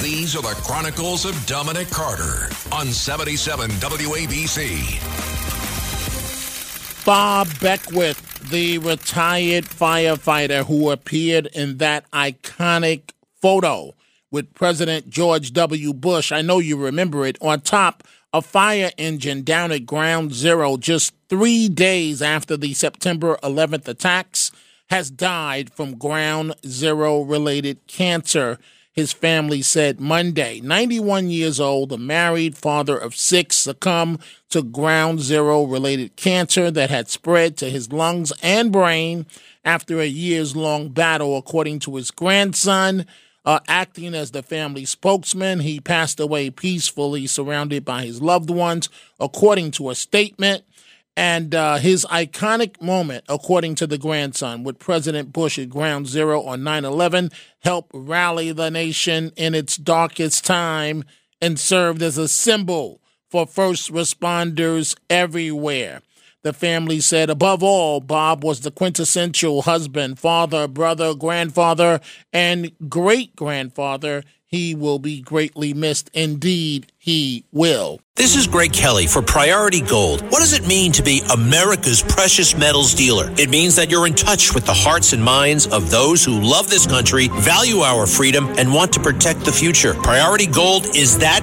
These are the Chronicles of Dominic Carter on 77 WABC. Bob Beckwith, the retired firefighter who appeared in that iconic photo with President George W. Bush, I know you remember it, on top of a fire engine down at Ground Zero just 3 days after the September 11th attacks, has died from Ground Zero-related cancer, his family said Monday. 91 years old, a married father of six, succumbed to Ground Zero-related cancer that had spread to his lungs and brain after a years-long battle, according to his grandson. Acting as the family spokesman, he passed away peacefully, surrounded by his loved ones, according to a statement. And his iconic moment, according to the grandson, with President Bush at Ground Zero on 9/11, helped rally the nation in its darkest time and served as a symbol for first responders everywhere. The family said, above all, Bob was the quintessential husband, father, brother, grandfather, and great-grandfather. He will be greatly missed. Indeed, he will. This is Greg Kelly for Priority Gold. What does it mean to be America's precious metals dealer? It means that you're in touch with the hearts and minds of those who love this country, value our freedom, and want to protect the future. Priority Gold is that